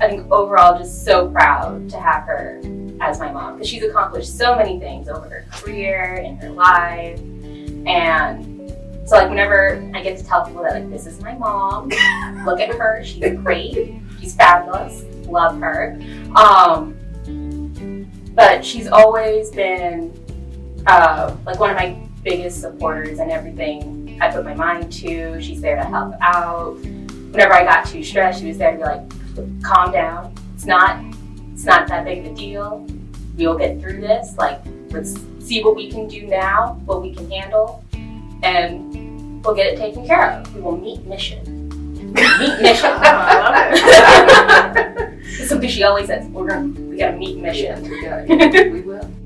I think overall just so proud to have her as my mom, because she's accomplished so many things over her career, in her life, and so like whenever I get to tell people that like this is my mom, look at her, she's great, she's fabulous, love her, but she's always been like one of my biggest supporters in everything I put my mind to. She's there to help out. Whenever I got too stressed, she was there to be like, calm down, it's not that big of a deal, we'll get through this, like let's see what we can do now, what we can handle, and we'll get it taken care of. We will meet mission. It's something she always says, we gotta meet mission. Yeah, we will.